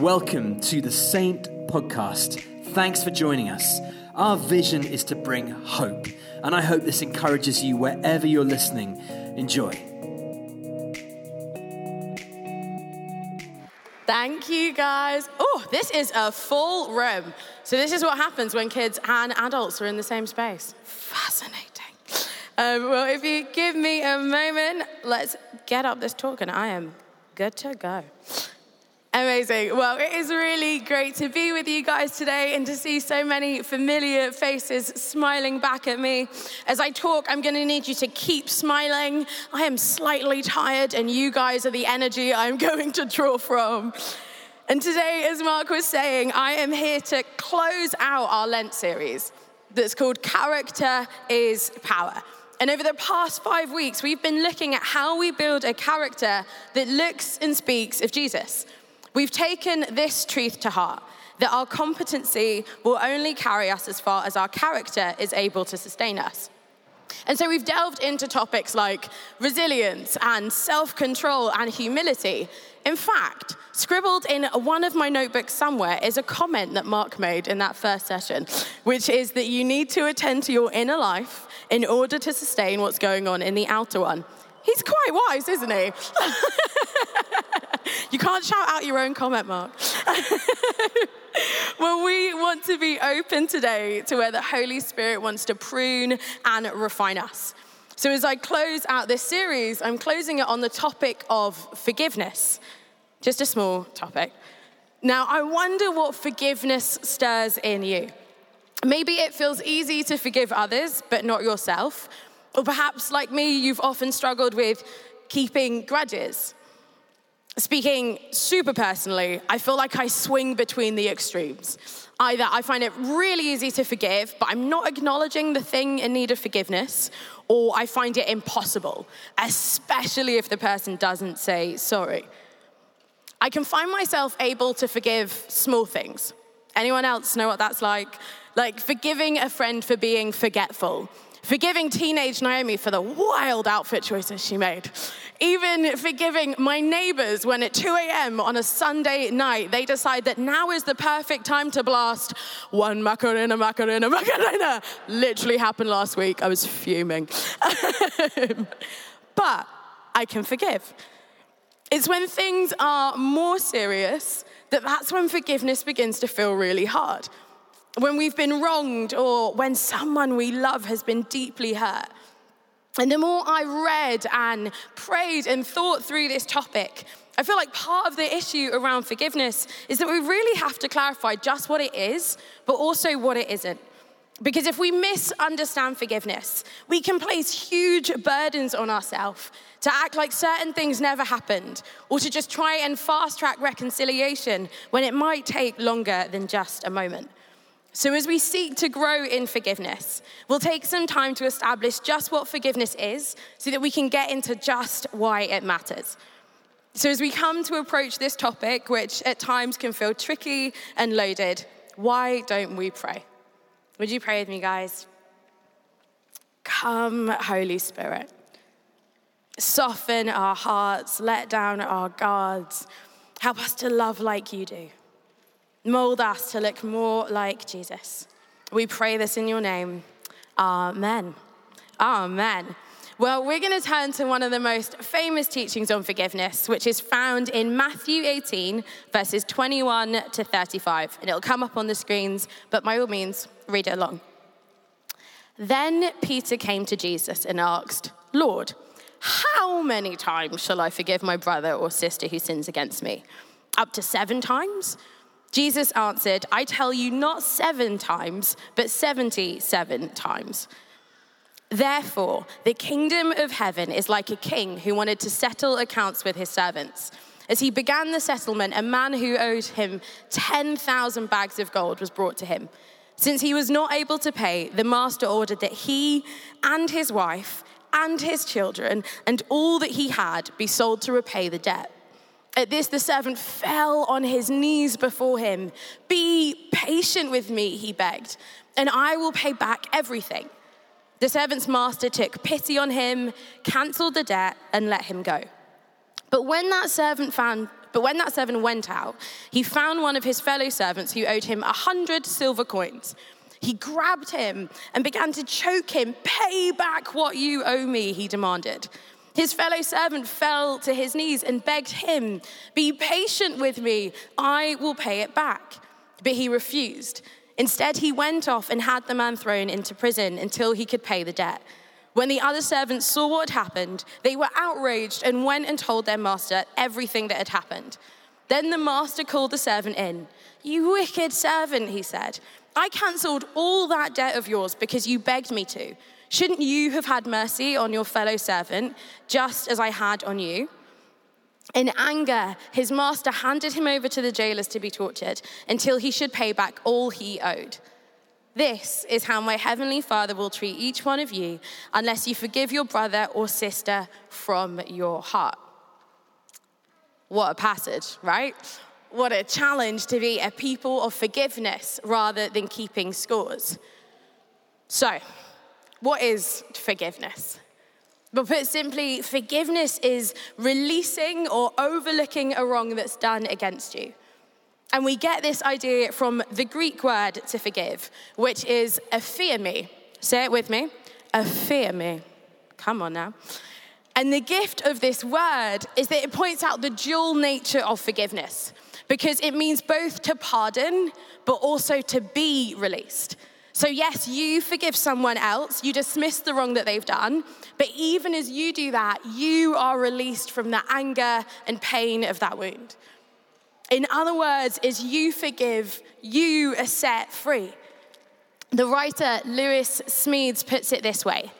Welcome to the Saint Podcast. Thanks for joining us. Our vision is to bring hope, and I hope this encourages you wherever you're listening. Enjoy. Thank you, guys. Oh, this is a full room. So this is what happens when kids and adults are in the same space. Fascinating. Well, if you give me a moment, let's get up this talk, and I am good to go. Amazing. Well, it is really great to be with you guys today and to see so many familiar faces smiling back at me. As I talk, I'm going to need you to keep smiling. I am slightly tired, and you guys are the energy I'm going to draw from. And today, as Mark was saying, I am here to close out our Lent series that's called Character is Power. And over the past 5 weeks, we've been looking at how we build a character that looks and speaks of Jesus. We've taken this truth to heart, that our competency will only carry us as far as our character is able to sustain us. And so we've delved into topics like resilience and self-control and humility. In fact, scribbled in one of my notebooks somewhere is a comment that Mark made in that first session, which is that you need to attend to your inner life in order to sustain what's going on in the outer one. He's quite wise, isn't he? You can't shout out your own comment, Mark. Well, we want to be open today to where the Holy Spirit wants to prune and refine us. So as I close out this series, I'm closing it on the topic of forgiveness. Just a small topic. Now, I wonder what forgiveness stirs in you. Maybe it feels easy to forgive others, but not yourself. Or perhaps, like me, you've often struggled with keeping grudges. Speaking super personally, I feel like I swing between the extremes. Either I find it really easy to forgive, but I'm not acknowledging the thing in need of forgiveness, or I find it impossible, especially if the person doesn't say sorry. I can find myself able to forgive small things. Anyone else know what that's like? Like forgiving a friend for being forgetful. Forgiving teenage Naomi for the wild outfit choices she made. Even forgiving my neighbors when at 2 a.m. on a Sunday night, they decide that now is the perfect time to blast one Macarena, Macarena, Macarena. Literally happened last week. I was fuming. But I can forgive. It's when things are more serious that's when forgiveness begins to feel really hard. When we've been wronged or when someone we love has been deeply hurt. And the more I read and prayed and thought through this topic, I feel like part of the issue around forgiveness is that we really have to clarify just what it is, but also what it isn't. Because if we misunderstand forgiveness, we can place huge burdens on ourselves to act like certain things never happened or to just try and fast-track reconciliation when it might take longer than just a moment. So as we seek to grow in forgiveness, we'll take some time to establish just what forgiveness is so that we can get into just why it matters. So as we come to approach this topic, which at times can feel tricky and loaded, why don't we pray? Would you pray with me, guys? Come, Holy Spirit. Soften our hearts, let down our guards. Help us to love like you do. Mold us to look more like Jesus. We pray this in your name. Amen. Amen. Well, we're going to turn to one of the most famous teachings on forgiveness, which is found in Matthew 18, verses 21 to 35. And it'll come up on the screens, but by all means, read it along. Then Peter came to Jesus and asked, Lord, how many times shall I forgive my brother or sister who sins against me? Up to 7 times? Jesus answered, I tell you, not 7 times, but 77 times. Therefore, the kingdom of heaven is like a king who wanted to settle accounts with his servants. As he began the settlement, a man who owed him 10,000 bags of gold was brought to him. Since he was not able to pay, the master ordered that he and his wife and his children and all that he had be sold to repay the debt. At this, the servant fell on his knees before him. Be patient with me, he begged, and I will pay back everything. The servant's master took pity on him, cancelled the debt, and let him go. But when that servant found, But when that servant went out, he found one of his fellow servants who owed him 100 silver coins. He grabbed him and began to choke him. "Pay back what you owe me," he demanded. His fellow servant fell to his knees and begged him, "Be patient with me, I will pay it back." But he refused. Instead, he went off and had the man thrown into prison until he could pay the debt. When the other servants saw what had happened, they were outraged and went and told their master everything that had happened. Then the master called the servant in. "You wicked servant," he said. "I cancelled all that debt of yours because you begged me to. Shouldn't you have had mercy on your fellow servant, just as I had on you?" In anger, his master handed him over to the jailers to be tortured until he should pay back all he owed. This is how my heavenly Father will treat each one of you unless you forgive your brother or sister from your heart. What a passage, right? What a challenge to be a people of forgiveness rather than keeping scores. So, what is forgiveness? But put simply, forgiveness is releasing or overlooking a wrong that's done against you. And we get this idea from the Greek word to forgive, which is aphiemi. Say it with me. Aphiemi. Come on now. And the gift of this word is that it points out the dual nature of forgiveness, because it means both to pardon, but also to be released. So yes, you forgive someone else, you dismiss the wrong that they've done, but even as you do that, you are released from the anger and pain of that wound. In other words, as you forgive, you are set free. The writer Lewis Smedes puts it this way: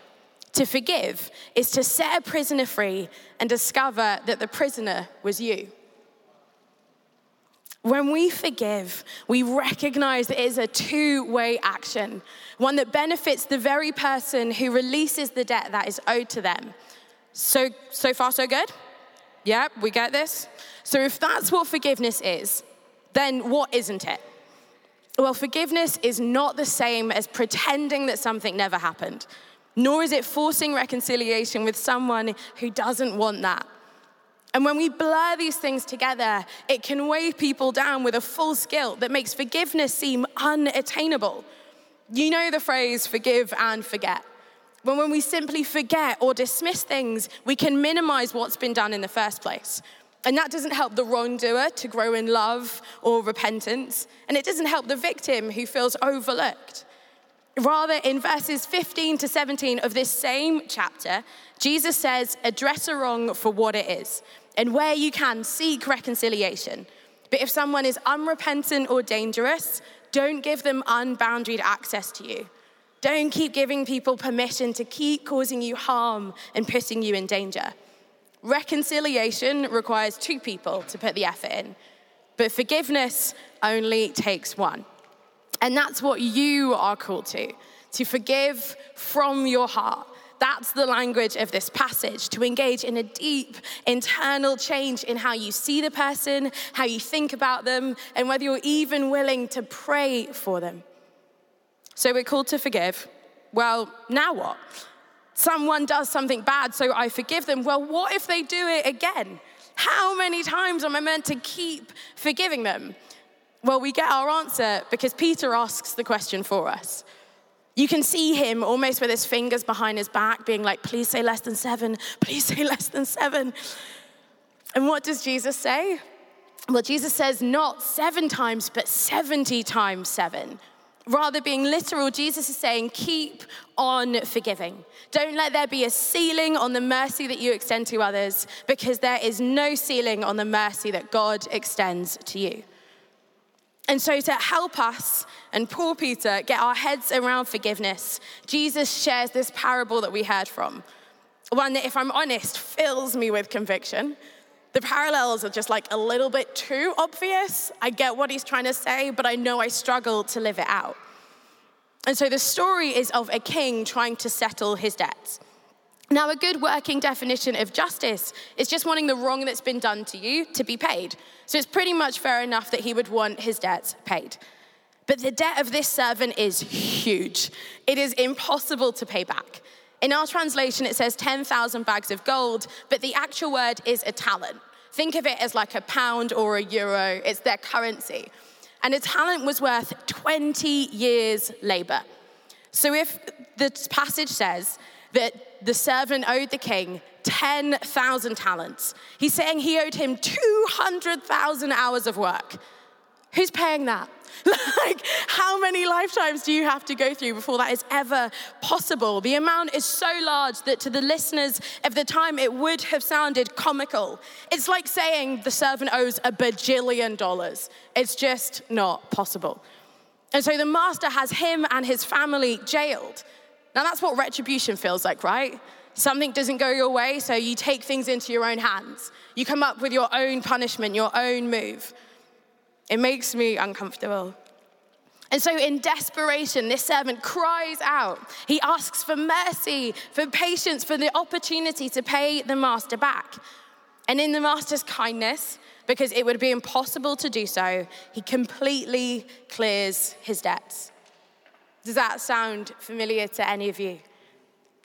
to forgive is to set a prisoner free and discover that the prisoner was you. When we forgive, we recognize that it is a two-way action, one that benefits the very person who releases the debt that is owed to them. So far, so good? Yep, we get this. So if that's what forgiveness is, then what isn't it? Well, forgiveness is not the same as pretending that something never happened, nor is it forcing reconciliation with someone who doesn't want that. And when we blur these things together, it can weigh people down with a false guilt that makes forgiveness seem unattainable. You know the phrase, forgive and forget. When we simply forget or dismiss things, we can minimize what's been done in the first place. And that doesn't help the wrongdoer to grow in love or repentance. And it doesn't help the victim who feels overlooked. Rather, in verses 15 to 17 of this same chapter, Jesus says, address a wrong for what it is, and where you can, seek reconciliation. But if someone is unrepentant or dangerous, don't give them unbounded access to you. Don't keep giving people permission to keep causing you harm and putting you in danger. Reconciliation requires two people to put the effort in, but forgiveness only takes one. And that's what you are called to forgive from your heart. That's the language of this passage, to engage in a deep internal change in how you see the person, how you think about them, and whether you're even willing to pray for them. So we're called to forgive. Well, now what? Someone does something bad, so I forgive them. Well, what if they do it again? How many times am I meant to keep forgiving them? Well, we get our answer because Peter asks the question for us. You can see him almost with his fingers behind his back being like, please say less than 7, please say less than 7. And what does Jesus say? Well, Jesus says not 7 times, but 70 times 7. Rather being literal, Jesus is saying, keep on forgiving. Don't let there be a ceiling on the mercy that you extend to others, because there is no ceiling on the mercy that God extends to you. And so to help us and poor Peter get our heads around forgiveness, Jesus shares this parable that we heard from, one that, if I'm honest, fills me with conviction. The parallels are just like a little bit too obvious. I get what he's trying to say, but I know I struggle to live it out. And so the story is of a king trying to settle his debts. Now, a good working definition of justice is just wanting the wrong that's been done to you to be paid. So it's pretty much fair enough that he would want his debts paid. But the debt of this servant is huge. It is impossible to pay back. In our translation, it says 10,000 bags of gold, but the actual word is a talent. Think of it as like a pound or a euro. It's their currency. And a talent was worth 20 years' labor. So if the passage says that the servant owed the king 10,000 talents, he's saying he owed him 200,000 hours of work. Who's paying that? Like, how many lifetimes do you have to go through before that is ever possible? The amount is so large that to the listeners of the time, it would have sounded comical. It's like saying the servant owes $1 bajillion. It's just not possible. And so the master has him and his family jailed. Now that's what retribution feels like, right? Something doesn't go your way, so you take things into your own hands. You come up with your own punishment, your own move. It makes me uncomfortable. And so in desperation, this servant cries out. He asks for mercy, for patience, for the opportunity to pay the master back. And in the master's kindness, because it would be impossible to do so, he completely clears his debts. Does that sound familiar to any of you?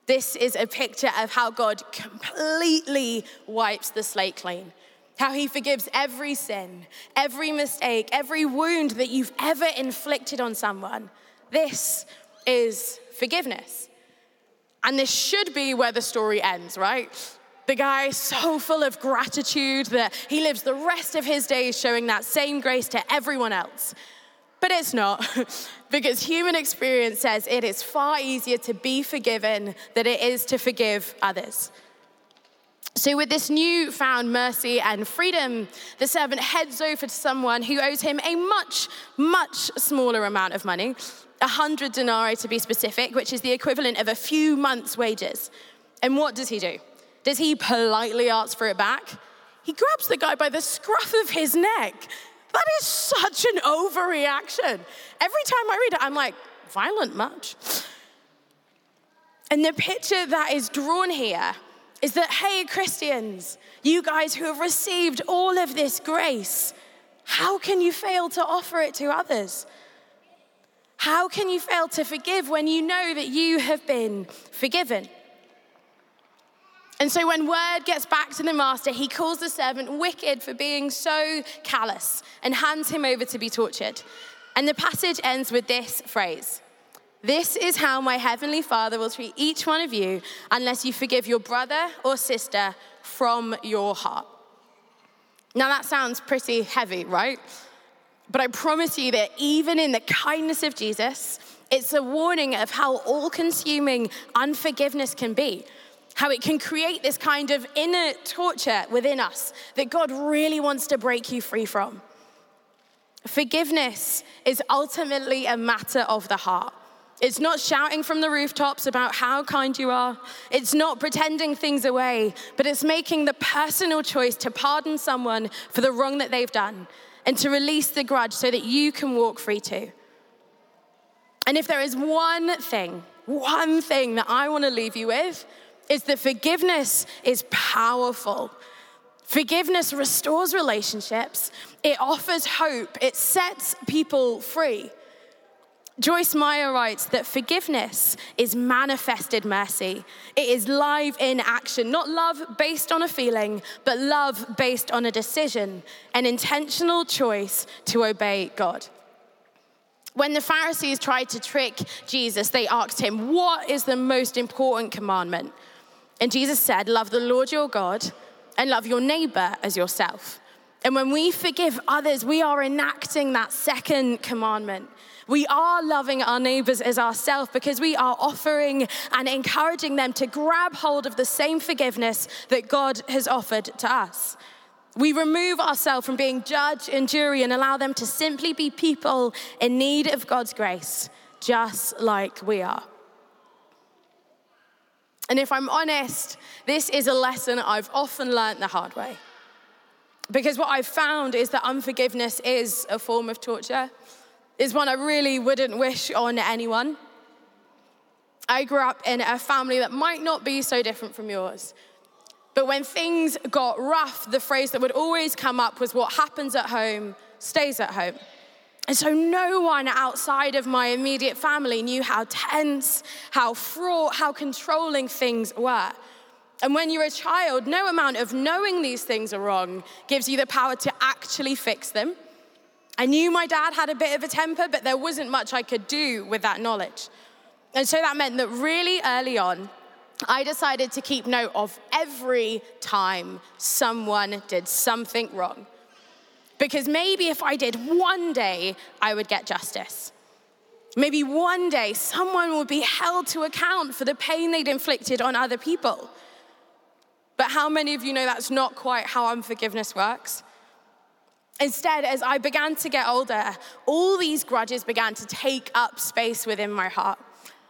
This is a picture of how God completely wipes the slate clean. How he forgives every sin, every mistake, every wound that you've ever inflicted on someone. This is forgiveness. And this should be where the story ends, right? The guy so full of gratitude that he lives the rest of his days showing that same grace to everyone else. But it's not, because human experience says it is far easier to be forgiven than it is to forgive others. So with this newfound mercy and freedom, the servant heads over to someone who owes him a much, much smaller amount of money, 100 denarii to be specific, which is the equivalent of a few months' wages. And what does he do? Does he politely ask for it back? He grabs the guy by the scruff of his neck. That is such an overreaction. Every time I read it, I'm like, violent much? And the picture that is drawn here is that, hey, Christians, you guys who have received all of this grace, how can you fail to offer it to others? How can you fail to forgive when you know that you have been forgiven? And so when word gets back to the master, he calls the servant wicked for being so callous and hands him over to be tortured. And the passage ends with this phrase: "This is how my heavenly Father will treat each one of you unless you forgive your brother or sister from your heart." Now that sounds pretty heavy, right? But I promise you that even in the kindness of Jesus, it's a warning of how all-consuming unforgiveness can be, how it can create this kind of inner torture within us that God really wants to break you free from. Forgiveness is ultimately a matter of the heart. It's not shouting from the rooftops about how kind you are. It's not pretending things away, but it's making the personal choice to pardon someone for the wrong that they've done and to release the grudge so that you can walk free too. And if there is one thing that I want to leave you with, is that forgiveness is powerful. Forgiveness restores relationships. It offers hope. It sets people free. Joyce Meyer writes that forgiveness is manifested mercy. It is live in action, not love based on a feeling, but love based on a decision, an intentional choice to obey God. When the Pharisees tried to trick Jesus, they asked him, "What is the most important commandment?" And Jesus said, "Love the Lord your God and love your neighbor as yourself." And when we forgive others, we are enacting that second commandment. We are loving our neighbors as ourselves because we are offering and encouraging them to grab hold of the same forgiveness that God has offered to us. We remove ourselves from being judge and jury and allow them to simply be people in need of God's grace, just like we are. And if I'm honest, this is a lesson I've often learned the hard way. Because what I've found is that unforgiveness is a form of torture. It's one I really wouldn't wish on anyone. I grew up in a family that might not be so different from yours. But when things got rough, the phrase that would always come up was, "What happens at home stays at home." And so no one outside of my immediate family knew how tense, how fraught, how controlling things were. And when you're a child, no amount of knowing these things are wrong gives you the power to actually fix them. I knew my dad had a bit of a temper, but there wasn't much I could do with that knowledge. And so that meant that really early on, I decided to keep note of every time someone did something wrong. Because maybe if I did one day, I would get justice. Maybe one day someone would be held to account for the pain they'd inflicted on other people. But how many of you know that's not quite how unforgiveness works? Instead, as I began to get older, all these grudges began to take up space within my heart.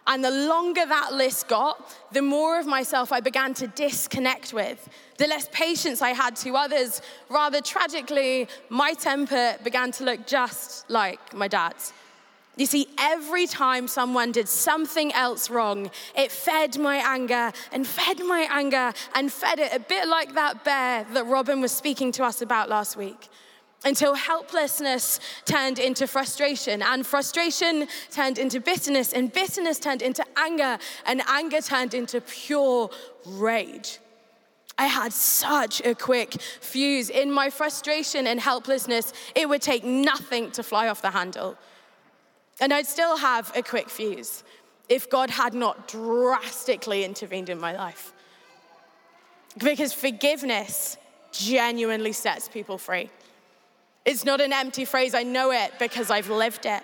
And the longer that list got, the more of myself I began to disconnect with. The less patience I had to others. Rather tragically, my temper began to look just like my dad's. You see, every time someone did something else wrong, it fed my anger and fed my anger and fed it, a bit like that bear that Robin was speaking to us about last week, until helplessness turned into frustration, and frustration turned into bitterness, and bitterness turned into anger, and anger turned into pure rage. I had such a quick fuse. In my frustration and helplessness, it would take nothing to fly off the handle. And I'd still have a quick fuse if God had not drastically intervened in my life. Because forgiveness genuinely sets people free. It's not an empty phrase. I know it because I've lived it.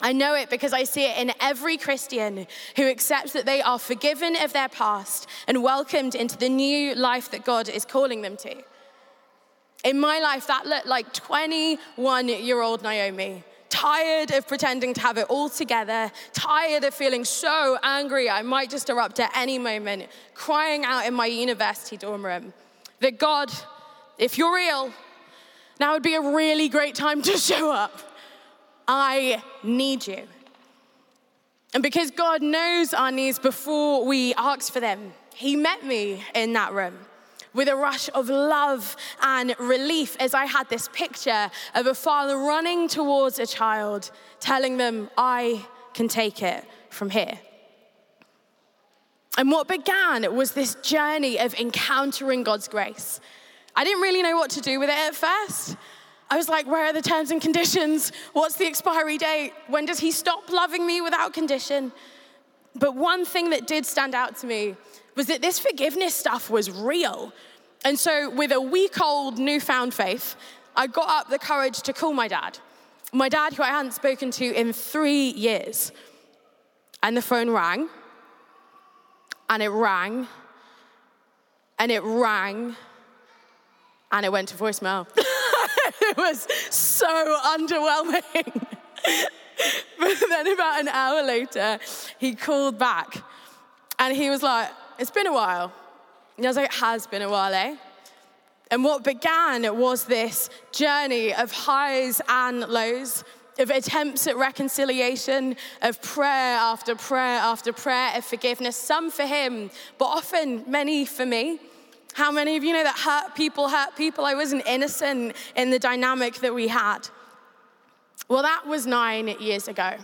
I know it because I see it in every Christian who accepts that they are forgiven of their past and welcomed into the new life that God is calling them to. In my life, that looked like 21-year-old Naomi, tired of pretending to have it all together, tired of feeling so angry I might just erupt at any moment, crying out in my university dorm room that God, if you're real, now would be a really great time to show up. I need you. And because God knows our needs before we ask for them, he met me in that room with a rush of love and relief as I had this picture of a father running towards a child, telling them, I can take it from here. And what began was this journey of encountering God's grace. I didn't really know what to do with it at first. I was like, where are the terms and conditions? What's the expiry date? When does he stop loving me without condition? But one thing that did stand out to me was that this forgiveness stuff was real. And so with a week-old newfound faith, I got up the courage to call my dad who I hadn't spoken to in 3 years. And the phone rang, and it rang, and it rang, and it went to voicemail. It was so underwhelming. But then about an hour later, he called back, and he was like, it's been a while. And I was like, it has been a while, eh? And what began was this journey of highs and lows, of attempts at reconciliation, of prayer after prayer after prayer, of forgiveness, some for him, but often many for me. How many of you know that hurt people hurt people? I wasn't innocent in the dynamic that we had. Well, that was 9 years ago.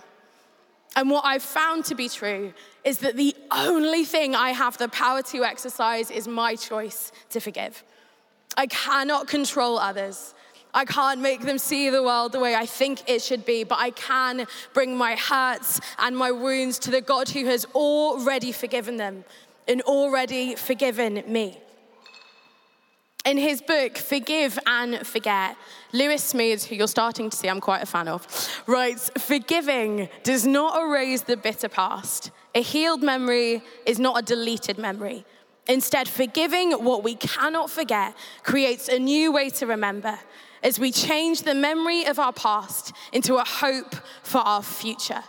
And what I've found to be true is that the only thing I have the power to exercise is my choice to forgive. I cannot control others. I can't make them see the world the way I think it should be, but I can bring my hurts and my wounds to the God who has already forgiven them and already forgiven me. In his book, Forgive and Forget, Lewis Smedes, who you're starting to see I'm quite a fan of, writes, forgiving does not erase the bitter past. A healed memory is not a deleted memory. Instead, forgiving what we cannot forget creates a new way to remember as we change the memory of our past into a hope for our future.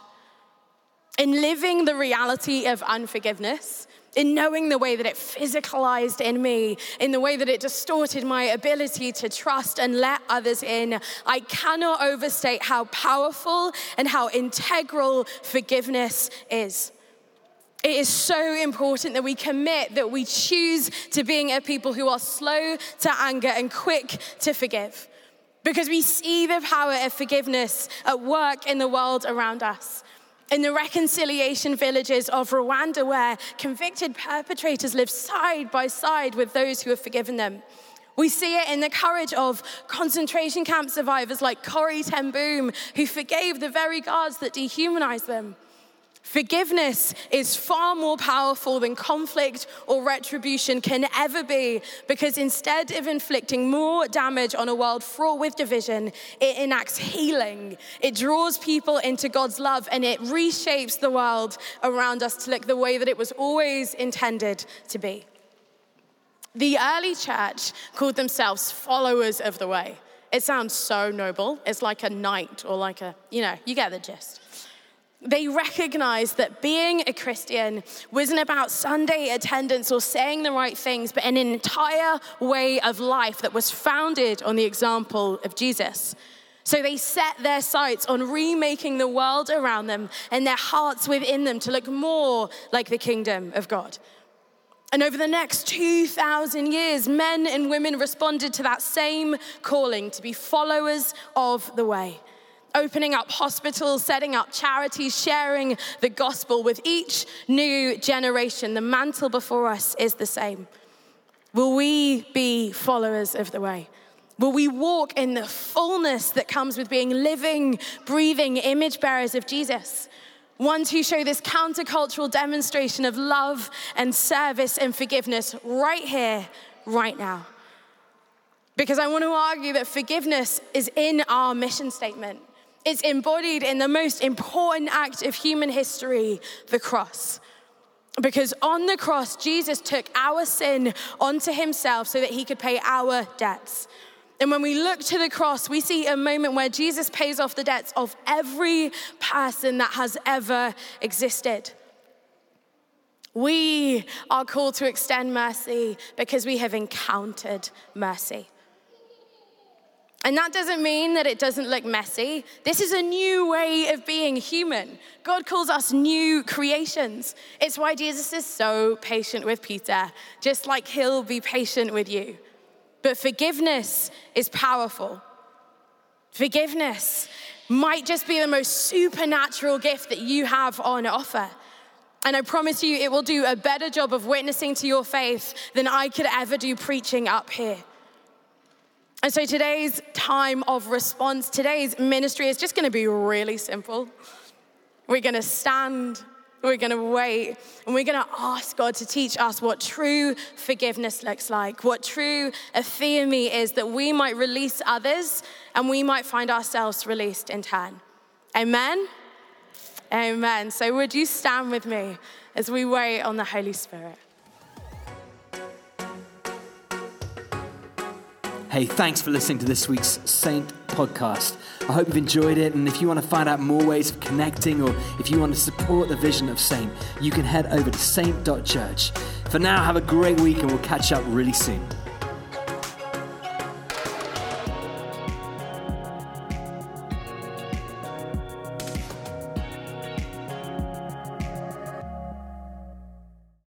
In living the reality of unforgiveness, in knowing the way that it physicalized in me, in the way that it distorted my ability to trust and let others in, I cannot overstate how powerful and how integral forgiveness is. It is so important that we commit, that we choose to being a people who are slow to anger and quick to forgive, because we see the power of forgiveness at work in the world around us. in the reconciliation villages of Rwanda, where convicted perpetrators live side by side with those who have forgiven them. We see it in the courage of concentration camp survivors like Corrie Ten Boom, who forgave the very guards that dehumanized them. Forgiveness is far more powerful than conflict or retribution can ever be, because instead of inflicting more damage on a world fraught with division, it enacts healing. It draws people into God's love, and it reshapes the world around us to look the way that it was always intended to be. The early church called themselves followers of the way. It sounds so noble. It's like a knight or like a, you get the gist. They recognized that being a Christian wasn't about Sunday attendance or saying the right things, but an entire way of life that was founded on the example of Jesus. So they set their sights on remaking the world around them and their hearts within them to look more like the kingdom of God. And over the next 2,000 years, men and women responded to that same calling to be followers of the way, opening up hospitals, setting up charities, sharing the gospel with each new generation. The mantle before us is the same. Will we be followers of the way? Will we walk in the fullness that comes with being living, breathing image bearers of Jesus? Ones who show this countercultural demonstration of love and service and forgiveness right here, right now. Because I want to argue that forgiveness is in our mission statement. It's embodied in the most important act of human history, the cross. Because on the cross, Jesus took our sin onto himself so that he could pay our debts. And when we look to the cross, we see a moment where Jesus pays off the debts of every person that has ever existed. We are called to extend mercy because we have encountered mercy. And that doesn't mean that it doesn't look messy. This is a new way of being human. God calls us new creations. It's why Jesus is so patient with Peter, just like he'll be patient with you. But forgiveness is powerful. Forgiveness might just be the most supernatural gift that you have on offer. And I promise you, it will do a better job of witnessing to your faith than I could ever do preaching up here. And so today's time of response, today's ministry is just going to be really simple. We're going to stand, we're going to wait, and we're going to ask God to teach us what true forgiveness looks like, what true aphiemi is, that we might release others and we might find ourselves released in turn. Amen? Amen. So would you stand with me as we wait on the Holy Spirit? Hey, thanks for listening to this week's Saint podcast. I hope you've enjoyed it, and if you want to find out more ways of connecting, or if you want to support the vision of Saint, you can head over to saint.church. For now, have a great week, and we'll catch up really soon.